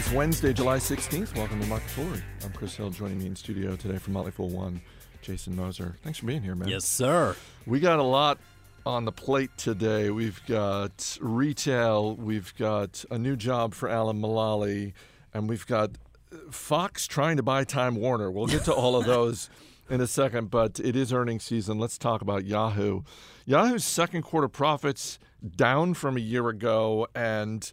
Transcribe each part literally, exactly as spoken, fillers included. It's Wednesday, July sixteenth. Welcome to Motley Fool. I'm Chris Hill. Joining me in studio today from Motley Fool One, Jason Moser. Thanks for being here, man. Yes, sir. We got a lot on the plate today. We've got retail. We've got a new job for Alan Mulally, and we've got Fox trying to buy Time Warner. We'll get to all of those in a second, but it is earnings season. Let's talk about Yahoo. Yahoo's second quarter profits down from a year ago, and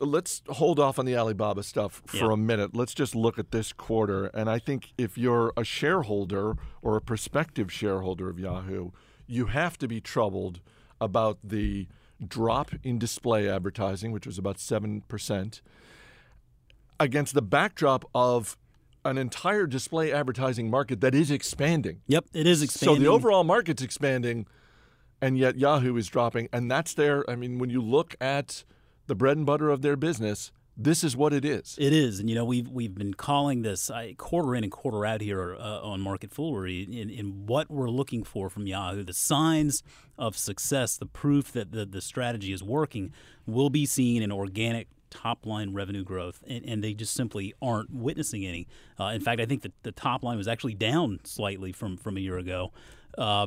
let's hold off on the Alibaba stuff for yeah. a minute. Let's just look at this quarter, and I think if you're a shareholder or a prospective shareholder of Yahoo, you have to be troubled about the drop in display advertising, which was about seven percent, against the backdrop of an entire display advertising market that is expanding. Yep, it is expanding. So the overall market's expanding, and yet Yahoo is dropping. And that's their, I mean, when you look at the bread and butter of their business, this is what it is. It is. And, you know, we've, we've been calling this uh, quarter in and quarter out here uh, on Market Foolery in, in what we're looking for from Yahoo. The signs of success, the proof that the, the strategy is working, will be seen in organic top-line revenue growth, and, and they just simply aren't witnessing any. Uh, in fact, I think that the top line was actually down slightly from, from a year ago. Uh,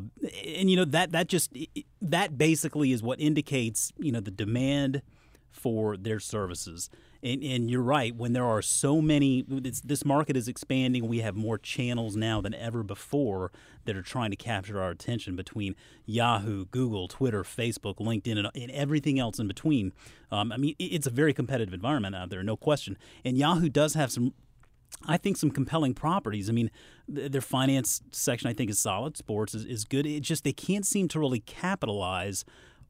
and, you know, that that just – that basically is what indicates, you know, the demand for their services. And, and you're right. When there are so many – this market is expanding. We have more channels now than ever before that are trying to capture our attention between Yahoo, Google, Twitter, Facebook, LinkedIn, and, and everything else in between. Um, I mean, it's a very competitive environment out there, no question. And Yahoo does have some – I think some compelling properties. I mean, th- their finance section, I think, is solid. Sports is, is good. It's just they can't seem to really capitalize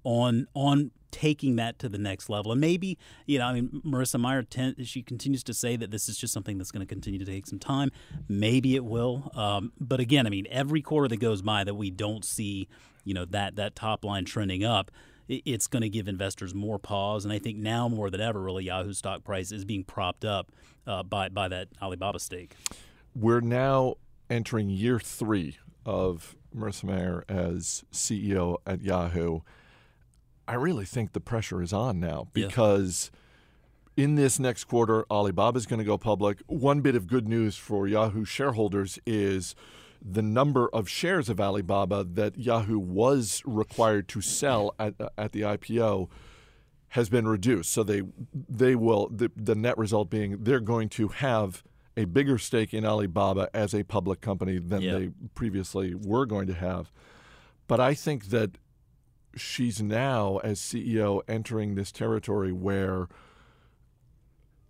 on on taking that to the next level. And maybe, you know, I mean, Marissa Mayer, ten, she continues to say that this is just something that's going to continue to take some time. Maybe it will. Um, but again, I mean, every quarter that goes by that we don't see, you know, that, that top line trending up, it's going to give investors more pause. And I think now more than ever, really, Yahoo stock price is being propped up uh, by, by that Alibaba stake. We're now entering year three of Marissa Mayer as C E O at Yahoo. I really think the pressure is on now because yeah. in this next quarter, Alibaba is going to go public. One bit of good news for Yahoo shareholders is the number of shares of Alibaba that Yahoo was required to sell at, at the I P O has been reduced. So they they will the, the net result being they're going to have a bigger stake in Alibaba as a public company than yeah. they previously were going to have. But I think that she's now, as C E O, entering this territory where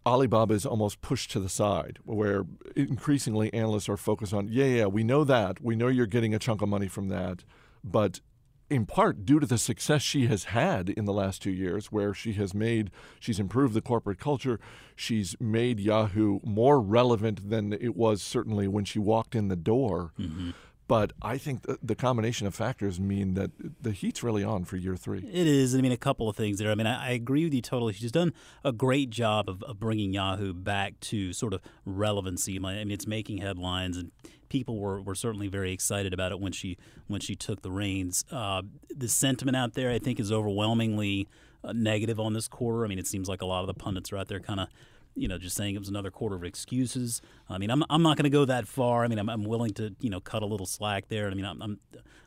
Alibaba is almost pushed to the side, where increasingly analysts are focused on, yeah, yeah, we know that. We know you're getting a chunk of money from that. But in part due to the success she has had in the last two years, where she has made, she's improved the corporate culture. She's made Yahoo more relevant than it was certainly when she walked in the door. Mm-hmm. But I think the combination of factors mean that the heat's really on for year three. It is. I mean, a couple of things there. I mean, I, I agree with you totally. She's done a great job of, of bringing Yahoo back to sort of relevancy. I mean, it's making headlines, and people were, were certainly very excited about it when she when she took the reins. Uh, the sentiment out there, I think, is overwhelmingly negative on this quarter. I mean, it seems like a lot of the pundits are out there kind of, you know, just saying it was another quarter of excuses. I mean, I'm I'm not going to go that far. I mean, I'm I'm willing to, you know, cut a little slack there. I mean, I'm, I'm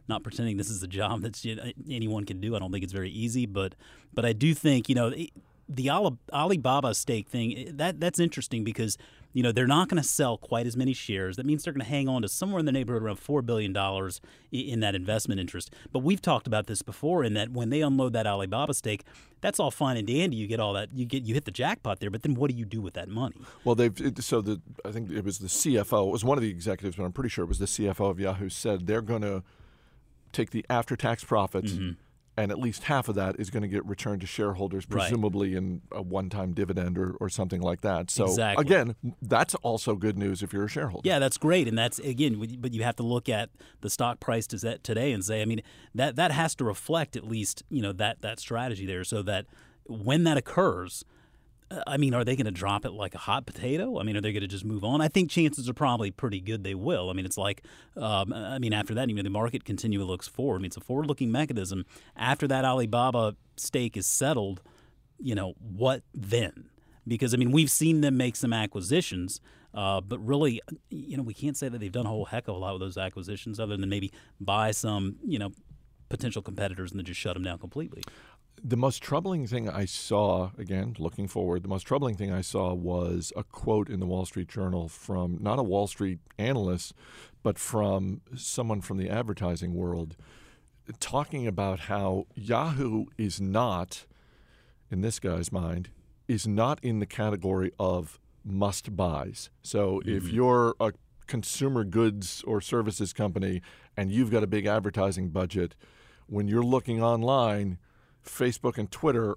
not pretending this is a job that anyone can do. I don't think it's very easy, but but I do think, you know, the Alibaba stake thing, that that's interesting because, you know, they're not going to sell quite as many shares. That means they're going to hang on to somewhere in the neighborhood around four billion dollars in that investment interest. But we've talked about this before in that when they unload that Alibaba stake, that's all fine and dandy. You get all that. You get you hit the jackpot there, but then what do you do with that money? Well, they've so the I think it was the C F O. It was one of the executives, but I'm pretty sure it was the C F O of Yahoo said they're going to take the after-tax profits. Mm-hmm. And at least half of that is going to get returned to shareholders, presumably right. in a one-time dividend or, or something like that. So, exactly. again, that's also good news if you're a shareholder. Yeah, that's great. And that's, again, but you have to look at the stock price today and say, I mean, that that has to reflect at least, you know, that, that strategy there so that when that occurs, I mean, are they going to drop it like a hot potato? I mean, are they going to just move on? I think chances are probably pretty good they will. I mean, it's like, um, I mean, after that, you know, the market continually looks forward. I mean, it's a forward-looking mechanism. After that Alibaba stake is settled, you know, what then? because, I mean, we've seen them make some acquisitions, uh, but really, you know, we can't say that they've done a whole heck of a lot with those acquisitions other than maybe buy some, you know, potential competitors and then just shut them down completely. The most troubling thing I saw, again, looking forward, the most troubling thing I saw was a quote in the Wall Street Journal from not a Wall Street analyst, but from someone from the advertising world talking about how Yahoo is not, in this guy's mind, is not in the category of must-buys. So mm-hmm. if you're a consumer goods or services company and you've got a big advertising budget, when you're looking online, Facebook and Twitter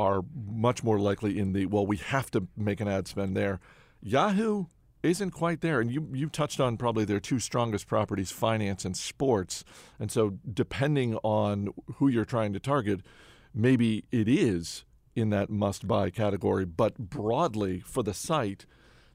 are much more likely in the, well, we have to make an ad spend there. Yahoo isn't quite there. And you, you touched on probably their two strongest properties, finance and sports. And so depending on who you're trying to target, maybe it is in that must-buy category. But broadly for the site,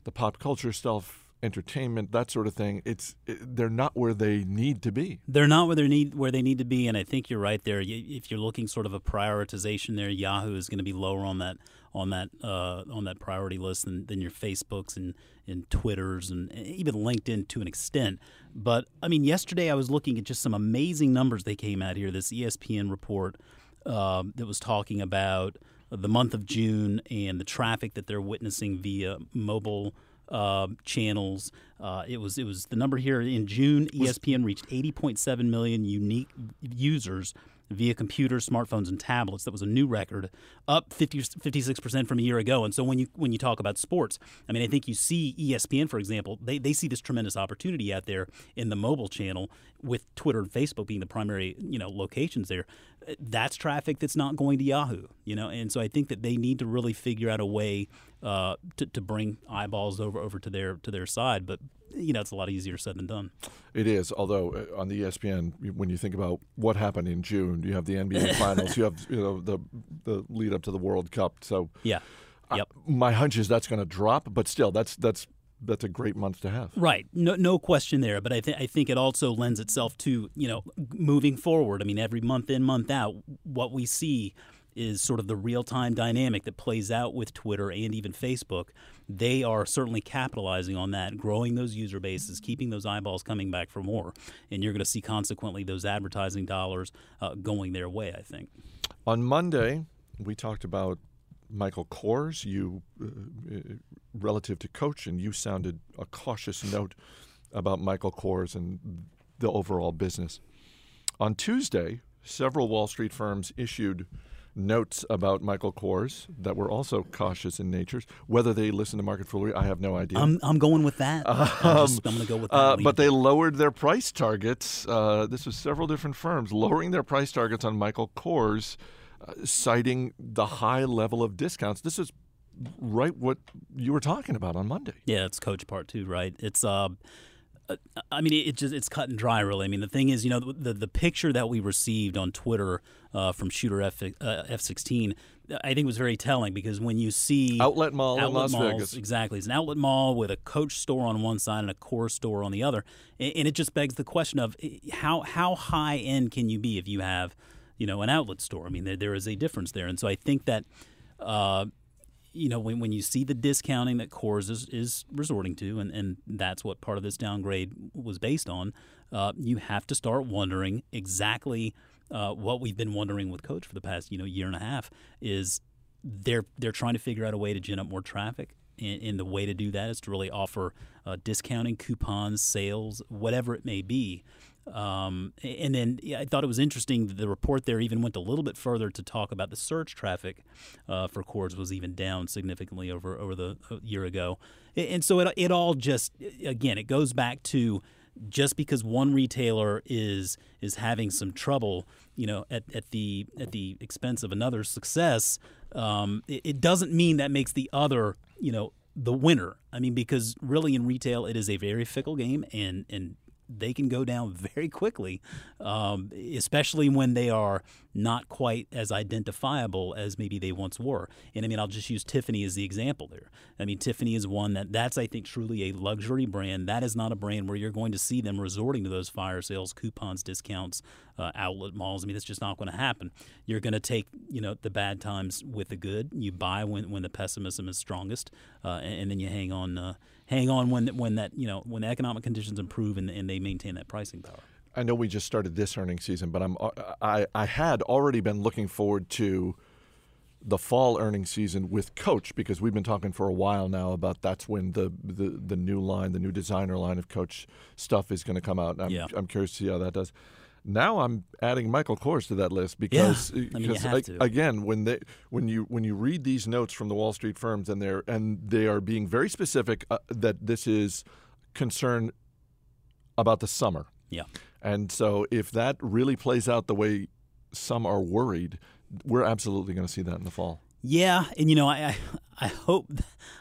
the pop culture stuff, entertainment, that sort of thing, it's they're not where they need to be. They're not where they need where they need to be, and I think you're right there. If you're looking sort of a prioritization there, Yahoo is going to be lower on that on that uh, on that priority list than, than your Facebooks and, and Twitters and even LinkedIn to an extent. But, I mean, yesterday I was looking at just some amazing numbers they came out here, this E S P N report uh, that was talking about the month of June and the traffic that they're witnessing via mobile Uh, channels. Uh, it was it was the number here in June. E S P N reached eighty point seven million unique users via computers, smartphones, and tablets. That was a new record, up fifty, fifty-six percent from a year ago. And so when you when you talk about sports, I mean, I think you see E S P N, for example, they, they see this tremendous opportunity out there in the mobile channel with Twitter and Facebook being the primary, you know, locations there. That's traffic that's not going to Yahoo, you know. And so I think that they need to really figure out a way uh, to, to bring eyeballs over, over to their to their side. But, you know, it's a lot easier said than done. It is, although on the E S P N, when you think about what happened in June, you have the N B A Finals, you have, you know, the the lead up to the World Cup. So yeah, yep. I, my hunch is that's going to drop, but still, that's that's that's a great month to have. Right, no no question there. But I think I think it also lends itself to, you know, moving forward. I mean, every month in, month out, what we see is sort of the real-time dynamic that plays out with Twitter and even Facebook. They are certainly capitalizing on that, growing those user bases, keeping those eyeballs coming back for more. And you're going to see, consequently, those advertising dollars uh, going their way, I think. On Monday, we talked about Michael Kors, you uh, relative to Coach, and you sounded a cautious note about Michael Kors and the overall business. On Tuesday, several Wall Street firms issued notes about Michael Kors that were also cautious in nature. Whether they listen to market foolery, I have no idea. I'm, I'm going with that. Um, I'm, I'm going to go with that. Uh, but they lowered their price targets. Uh, this was several different firms lowering their price targets on Michael Kors, uh, citing the high level of discounts. This is right what you were talking about on Monday. Yeah, it's Coach Part Two, right? It's. Uh, I mean, it just it's cut and dry, really. I mean, the thing is, you know, the the picture that we received on Twitter uh, from shooter F, uh, F sixteen, I think was very telling, because when you see Outlet Mall in Las Vegas. Exactly. It's an outlet mall with a Coach store on one side and a Kors store on the other. And it just begs the question of how how high end can you be if you have, you know, an outlet store? I mean, there there is a difference there. And so I think that, uh, you know, when when you see the discounting that Kors is, is resorting to, and, and that's what part of this downgrade was based on, uh, you have to start wondering exactly uh, what we've been wondering with Coach for the past, you know, year and a half, is they're they're trying to figure out a way to gin up more traffic. And, and the way to do that is to really offer uh, discounting, coupons, sales, whatever it may be. Um, and then yeah, I thought it was interesting that the report there even went a little bit further to talk about the search traffic uh, for Kors was even down significantly over over the uh, year ago. And so it it all just, again, it goes back to just because one retailer is is having some trouble, you know, at, at the at the expense of another's success, um, it, it doesn't mean that makes the other, you know, the winner. I mean, because really in retail, it is a very fickle game, and and they can go down very quickly, um, especially when they are not quite as identifiable as maybe they once were. And I mean, I'll just use Tiffany as the example there. I mean, Tiffany is one that that's, I think, truly a luxury brand. That is not a brand where you're going to see them resorting to those fire sales, coupons, discounts, uh, outlet malls. I mean, that's just not going to happen. You're going to take, you know, the bad times with the good. You buy when, when the pessimism is strongest, uh, and, and then you hang on uh, hang on when when that, you know, when the economic conditions improve and, and they maintain that pricing power. I know we just started this earnings season, but I'm I, I had already been looking forward to the fall earnings season with Coach, because we've been talking for a while now about that's when the the, the new line, the new designer line of Coach stuff is going to come out. I'm, yeah. I'm curious to see how that does. Now I'm adding Michael Kors to that list because, yeah. I mean, because I, again, when they when you when you read these notes from the Wall Street firms and they're and they are being very specific uh, that this is concern about the summer. Yeah. And so if that really plays out the way some are worried, we're absolutely going to see that in the fall. Yeah, and you know, I I hope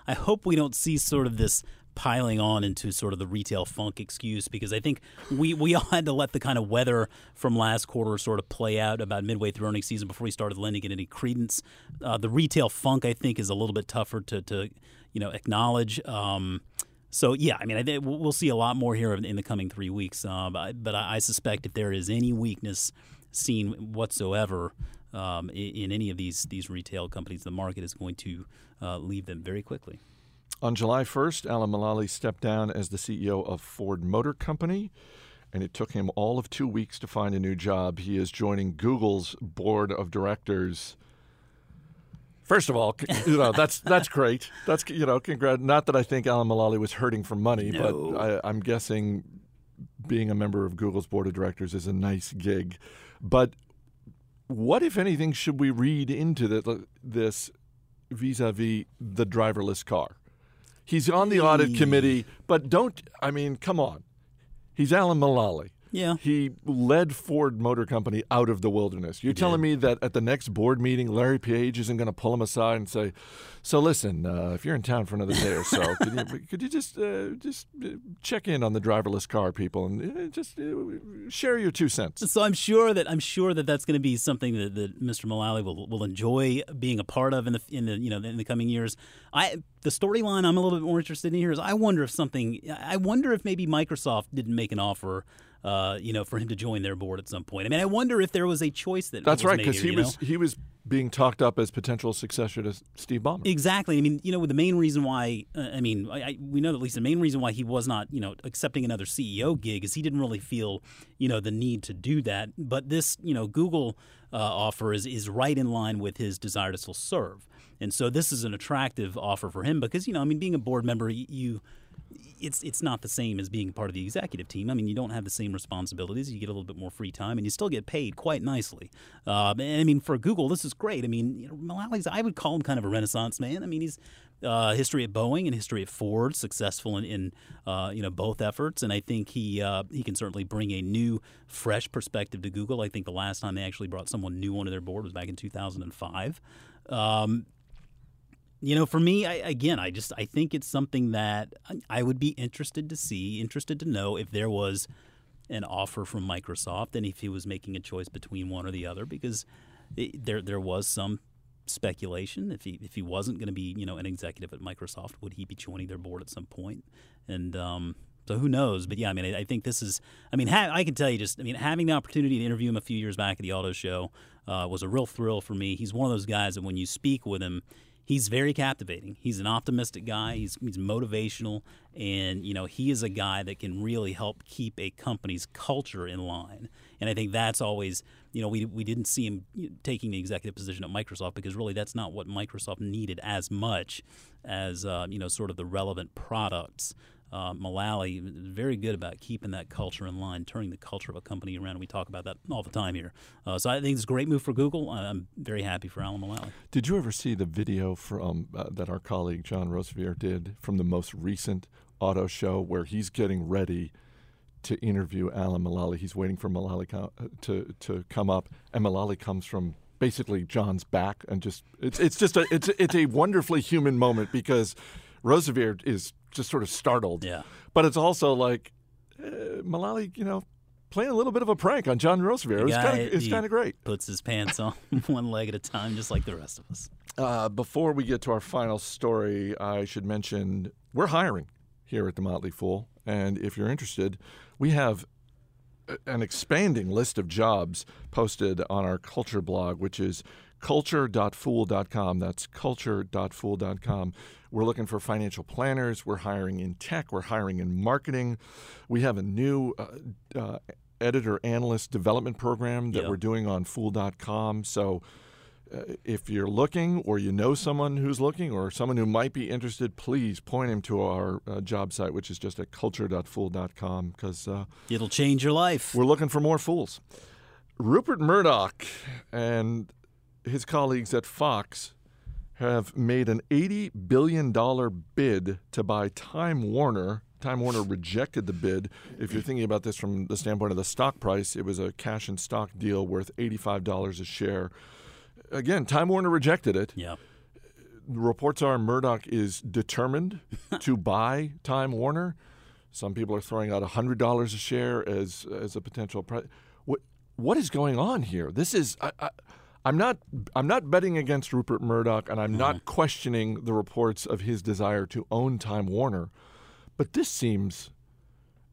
I hope we don't see sort of this piling on into sort of the retail funk excuse, because I think we, we all had to let the kind of weather from last quarter sort of play out about midway through earnings season before we started lending it any credence. Uh, the retail funk, I think, is a little bit tougher to, to you know, acknowledge. Um, so, yeah, I mean, I think we'll see a lot more here in the coming three weeks. Uh, but, but I suspect if there is any weakness seen whatsoever um, in any of these, these retail companies, the market is going to uh, leave them very quickly. On July first, Alan Mulally stepped down as the C E O of Ford Motor Company, and it took him all of two weeks to find a new job. He is joining Google's board of directors. First of all, you know, that's that's great. That's, you know, congrat. Not that I think Alan Mulally was hurting for money, no. but I, I'm guessing being a member of Google's board of directors is a nice gig. But what, if anything, should we read into the, this vis-a-vis the driverless car? He's on the audit committee, but don't, I mean, come on. He's Alan Mulally. Yeah. He led Ford Motor Company out of the wilderness. You're he telling did. me that at the next board meeting, Larry Page isn't going to pull him aside and say, so listen, uh, if you're in town for another day or so, could, you, could you just uh, just check in on the driverless car people and just uh, share your two cents? So I'm sure that I'm sure that that's going to be something that, that Mister Mulally will will enjoy being a part of in the in the you know in the coming years. I. The storyline I'm a little bit more interested in here is I wonder if something – I wonder if maybe Microsoft didn't make an offer, uh, you know, for him to join their board at some point. I mean, I wonder if there was a choice that That's was right, because he was know? he was being talked up as potential successor to Steve Ballmer. Exactly. I mean, you know, the main reason why – I mean, I, I, we know at least the main reason why he was not, you know, accepting another C E O gig is he didn't really feel, you know, the need to do that. But this, you know, Google uh, offer is, is right in line with his desire to still serve. And so this is an attractive offer for him because, you know, I mean, being a board member, you it's it's not the same as being part of the executive team. I mean, you don't have the same responsibilities. You get a little bit more free time, and you still get paid quite nicely. Uh, and, I mean, for Google, this is great. I mean, you know, Mullally's, I would call him kind of a renaissance man. I mean, he's uh, history at Boeing and history at Ford, successful in, in uh, you know, both efforts. And I think he uh, he can certainly bring a new, fresh perspective to Google. I think the last time they actually brought someone new onto their board was back in two thousand five. Um You know, for me, I, again, I just I think it's something that I would be interested to see, interested to know if there was an offer from Microsoft and if he was making a choice between one or the other, because it, there there was some speculation if he if he wasn't going to be, you know, an executive at Microsoft, would he be joining their board at some point? And um, so who knows? But yeah, I mean, I, I think this is I mean, ha- I can tell you just I mean, having the opportunity to interview him a few years back at the auto show uh, was a real thrill for me. He's one of those guys that when you speak with him, he's very captivating. He's an optimistic guy. He's, he's motivational. And, you know, he is a guy that can really help keep a company's culture in line. And I think that's always, you know, we we didn't see him taking the executive position at Microsoft because really that's not what Microsoft needed as much as, uh, you know, sort of the relevant products. Uh, Mulally, very good about keeping that culture in line, turning the culture of a company around. We talk about that all the time here. Uh, so I think it's a great move for Google. I'm very happy for Alan Mulally. Did you ever see the video from uh, that our colleague John Rosevear did from the most recent auto show where he's getting ready to interview Alan Mulally? He's waiting for Mulally com- to, to come up, and Mulally comes from basically John's back, and just it's it's just a it's it's a wonderfully human moment because Rosevear is just sort of startled. Yeah. But it's also like uh, Mulally, you know, playing a little bit of a prank on John Rosevear. It's kind of great. Puts his pants on one leg at a time, just like the rest of us. Uh, before we get to our final story, I should mention we're hiring here at the Motley Fool. And if you're interested, we have an expanding list of jobs posted on our culture blog, which is culture dot fool dot com. That's culture dot fool dot com. We're looking for financial planners. We're hiring in tech. We're hiring in marketing. We have a new uh, uh, editor analyst development program that yep. we're doing on fool dot com. So uh, if you're looking, or you know someone who's looking, or someone who might be interested, please point him to our uh, job site, which is just at culture dot fool dot com, because uh, it'll change your life. We're looking for more fools. Rupert Murdoch and his colleagues at Fox have made an eighty billion dollars bid to buy Time Warner. Time Warner rejected the bid. If you're thinking about this from the standpoint of the stock price, it was a cash and stock deal worth eighty-five dollars a share. Again, Time Warner rejected it. Yep. Reports are Murdoch is determined to buy Time Warner. Some people are throwing out one hundred dollars a share as as a potential price. What, what is going on here? This is... I, I, I'm not I'm not betting against Rupert Murdoch, and I'm no. not questioning the reports of his desire to own Time Warner, but this seems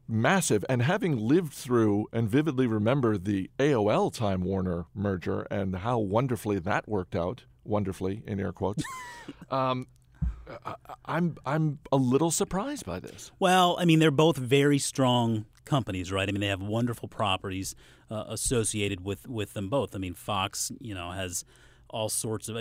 massive. And having lived through and vividly remember the A O L Time Warner merger and how wonderfully that worked out, wonderfully in air quotes, um, I, I'm I'm a little surprised by this. Well, I mean, they're both very strong companies, right? I mean, they have wonderful properties uh, associated with, with them both. I mean, Fox, you know, has all sorts of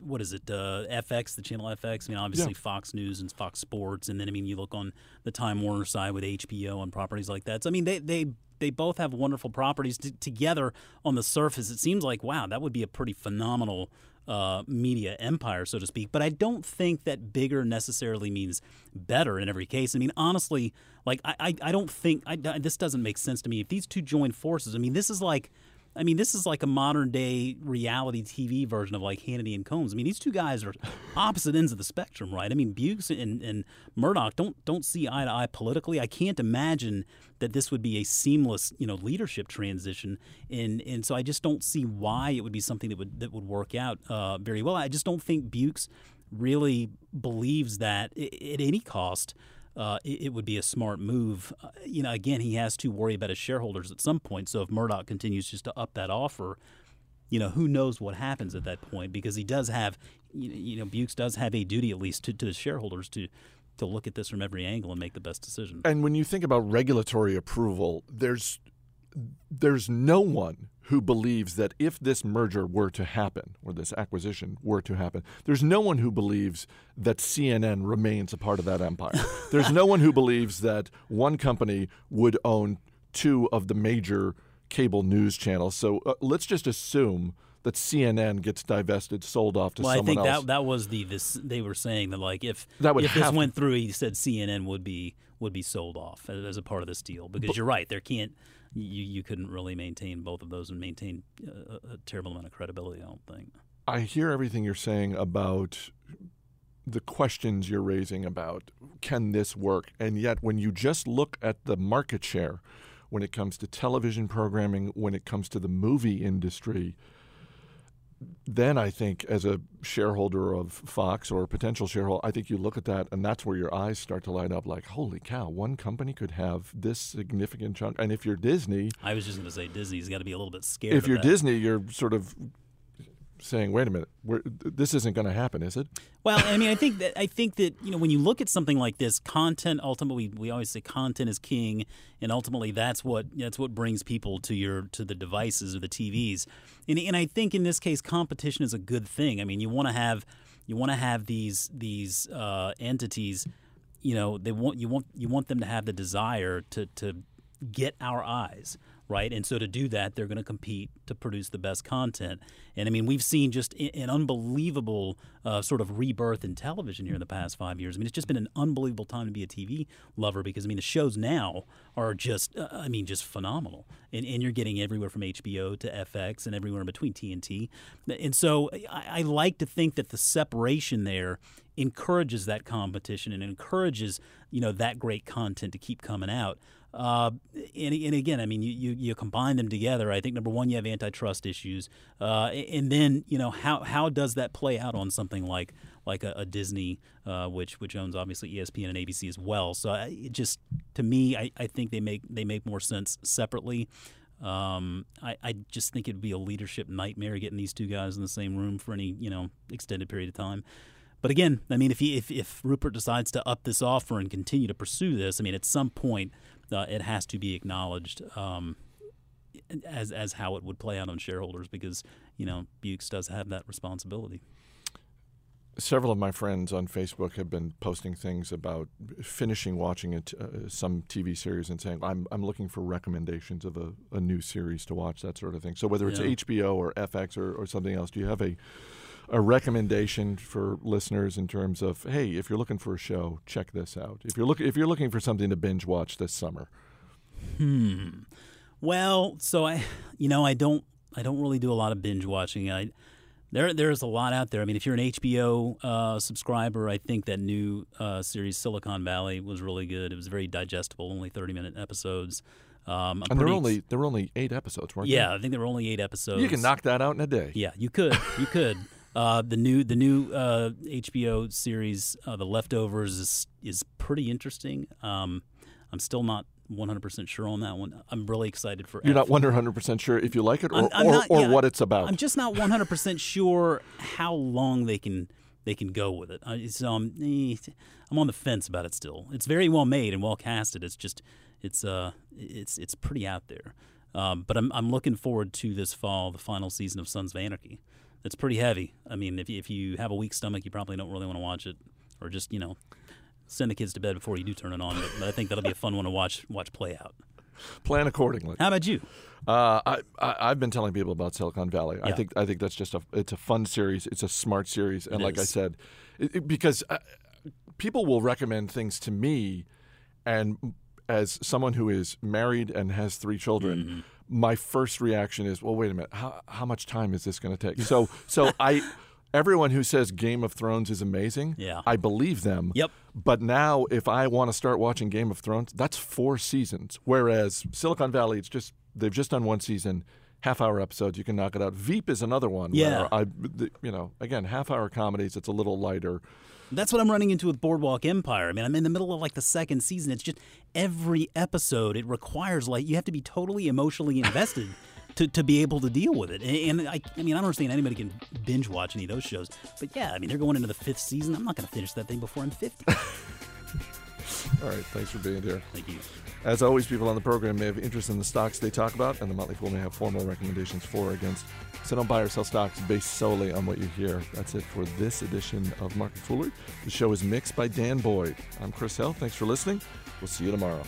– what is it, uh, F X, the channel F X? I mean, obviously yeah. Fox News and Fox Sports. And then, I mean, you look on the Time Warner side with H B O and properties like that. So, I mean, they they, they both have wonderful properties. T- together on the surface, it seems like, wow, that would be a pretty phenomenal – Uh, media empire, so to speak. But I don't think that bigger necessarily means better in every case. I mean, honestly, like I, I, I don't think I, I, this doesn't make sense to me. If these two join forces, I mean, this is like, I mean, this is like a modern day reality T V version of like Hannity and Combs. I mean, these two guys are opposite ends of the spectrum, right? I mean, Bewkes and, and Murdoch don't don't see eye to eye politically. I can't imagine that this would be a seamless, you know, leadership transition, and and so I just don't see why it would be something that would that would work out uh, very well. I just don't think Bewkes really believes that I- at any cost uh, it-, it would be a smart move. Uh, you know, again, he has to worry about his shareholders at some point. So if Murdoch continues just to up that offer, you know, who knows what happens at that point, because he does have, you know, Bewkes does have a duty at least to, to his shareholders to. to look at this from every angle and make the best decision. And when you think about regulatory approval, there's there's no one who believes that if this merger were to happen, or this acquisition were to happen, there's no one who believes that C N N remains a part of that empire. There's no one who believes that one company would own two of the major cable news channels. So uh, let's just assume that C N N gets divested, sold off to well, someone else. Well, I think that that was the this they were saying that like if that would if this went through, he said C N N would be would be sold off as a part of this deal, because but, you're right, there can't you you couldn't really maintain both of those and maintain a, a terrible amount of credibility. I don't think. I hear everything you're saying about the questions you're raising about can this work, and yet when you just look at the market share, when it comes to television programming, when it comes to the movie industry. Then I think as a shareholder of Fox or a potential shareholder, I think you look at that and that's where your eyes start to light up like, holy cow, one company could have this significant chunk. And if you're Disney... I was just going to say Disney's got to be a little bit scared If of you're that. Disney, you're sort of saying, wait a minute, we're, this isn't going to happen, is it? Well, I mean, I think that, I think that you know, when you look at something like this, content ultimately, we always say content is king, and ultimately that's what that's what brings people to your to the devices or the T Vs. And and I think in this case, competition is a good thing. I mean, you want to have you want to have these these uh, entities, you know, they want you want you want them to have the desire to to get our eyes. Right, and so to do that, they're going to compete to produce the best content. And I mean, we've seen just an unbelievable uh, sort of rebirth in television here in the past five years. I mean, it's just been an unbelievable time to be a T V lover because, I mean, the shows now are just, uh, I mean, just phenomenal. And, and you're getting everywhere from H B O to F X and everywhere in between, T N T. And so I, I like to think that the separation there encourages that competition and encourages, you know, that great content to keep coming out. Uh, and, and again, I mean, you, you, you combine them together. I think, number one, you have antitrust issues. Uh, and then, you know, how how does that play out on something like like a, a Disney, uh, which which owns obviously E S P N and A B C as well? So I, it just to me, I, I think they make they make more sense separately. Um, I, I just think it'd be a leadership nightmare getting these two guys in the same room for any, you know, extended period of time. But again, I mean, if he, if if Rupert decides to up this offer and continue to pursue this, I mean, at some point, uh, it has to be acknowledged um, as as how it would play out on shareholders, because you know Bewkes does have that responsibility. Several of my friends on Facebook have been posting things about finishing watching a t- uh, some T V series and saying, I'm I'm looking for recommendations of a, a new series to watch, that sort of thing. So whether it's yeah. H B O or F X or, or something else, do you have a a recommendation for listeners in terms of, hey, if you're looking for a show, check this out? If you're look if you're looking for something to binge watch this summer. Hmm. Well, so I, you know, I don't I don't really do a lot of binge watching. I there there's a lot out there. I mean, if you're an H B O uh, subscriber, I think that new uh, series Silicon Valley was really good. It was very digestible, only thirty minute episodes. Um, and there were only there were only eight episodes, weren't yeah, there? Yeah, I think there were only eight episodes. You can knock that out in a day. Yeah, you could. You could. Uh, the new the new uh, H B O series, uh, The Leftovers, is is pretty interesting. Um, I'm still not one hundred percent sure on that one. I'm really excited for it. You're F- not one hundred percent sure if you like it or, I'm, I'm or, not, or yeah, what it's about? I'm just not one hundred percent sure how long they can they can go with it. I, so I'm, I'm on the fence about it still. It's very well made and well casted. It's just it's uh it's it's pretty out there. Um, but I'm I'm looking forward to this fall, the final season of Sons of Anarchy. It's pretty heavy. I mean, if you, if you have a weak stomach, you probably don't really want to watch it, or just, you know, send the kids to bed before you do turn it on. But, but I think that'll be a fun one to watch watch play out. Plan accordingly. How about you? Uh, I, I I've been telling people about Silicon Valley. Yeah. I think I think that's just a it's a fun series. It's a smart series, and it like is. I said, it, it, because I, people will recommend things to me, and as someone who is married and has three children. Mm-hmm. My first reaction is, well, wait a minute, how how much time is this going to take? So so I, everyone who says Game of Thrones is amazing, yeah. I believe them. Yep. But now if I want to start watching Game of Thrones, that's four seasons. Whereas Silicon Valley, it's just they've just done one season, half-hour episodes, you can knock it out. Veep is another one. Yeah. Where I, you know, again, half-hour comedies, it's a little lighter. That's what I'm running into with Boardwalk Empire. I mean, I'm in the middle of like the second season. It's just every episode, it requires like you have to be totally emotionally invested to, to be able to deal with it. And, and I, I mean, I don't understand anybody can binge watch any of those shows. But yeah, I mean, they're going into the fifth season. I'm not going to finish that thing before I'm fifty. All right. Thanks for being here. Thank you. As always, people on the program may have interest in the stocks they talk about, and the Motley Fool may have formal recommendations for or against. So don't buy or sell stocks based solely on what you hear. That's it for this edition of Market Foolery. The show is mixed by Dan Boyd. I'm Chris Hill. Thanks for listening. We'll see you tomorrow.